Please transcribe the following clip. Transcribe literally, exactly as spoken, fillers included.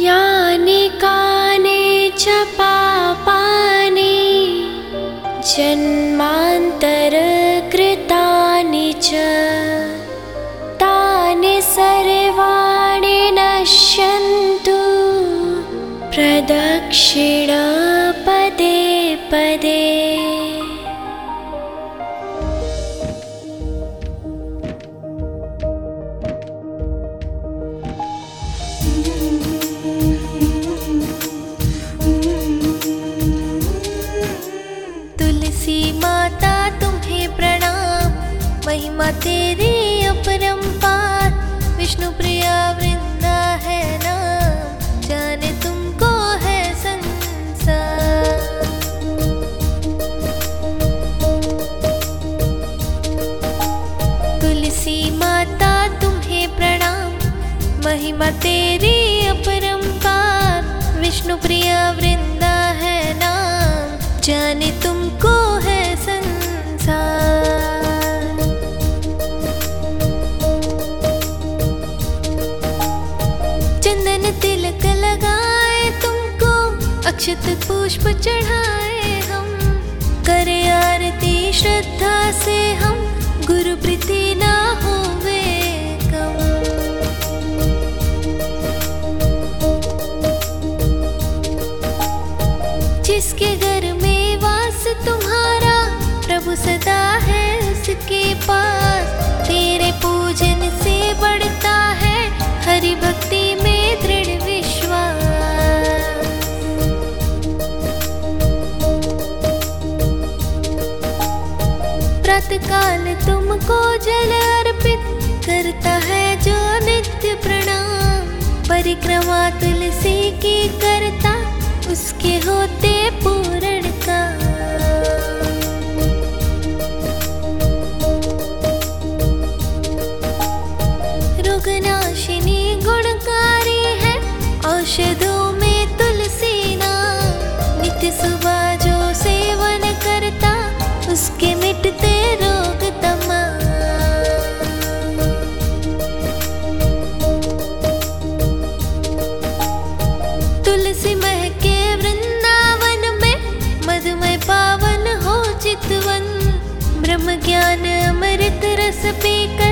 याने काने छपा पाने जन्मांतर कृतानि च तानि सर्वाणि नश्यन्तु प्रदक्षिण पदे पदे। महिमा तेरी अपरंपार, विष्णु प्रिया वृंदा है नाम, जाने तुमको है संसार। तुलसी माता तुम्हें प्रणाम, महिमा तेरी अपरंपार, विष्णु प्रिया वृंदा है नाम, जाने तुमको है संसार। तिलक लगाए तुमको, अक्षत पुष्प चढ़ाए हम, करे आरती श्रद्धा से हम, गुरु प्रीति ना होवे कम। जिसके घर में वास तुम्हारा, प्रभु सदा है उसके पास, तेरे पूजन से बढ़ता है हरि भक्ति में दृढ़ विश्वास। प्रातःकाल तुमको जल अर्पित करता है जो नित्य प्रणाम, परिक्रमा तुलसी की करता उसके होते पूर्ण काम। रोगनाशिनी गुणकारी है, औषधों में तुलसी नाम, नित्य सुबह जो सेवन करता उसके मिटते रोग तमाम। तुलसी महके वृंदावन में, मधुमय पावन हो चितवन, ब्रह्म ज्ञान अमृत रस पीकर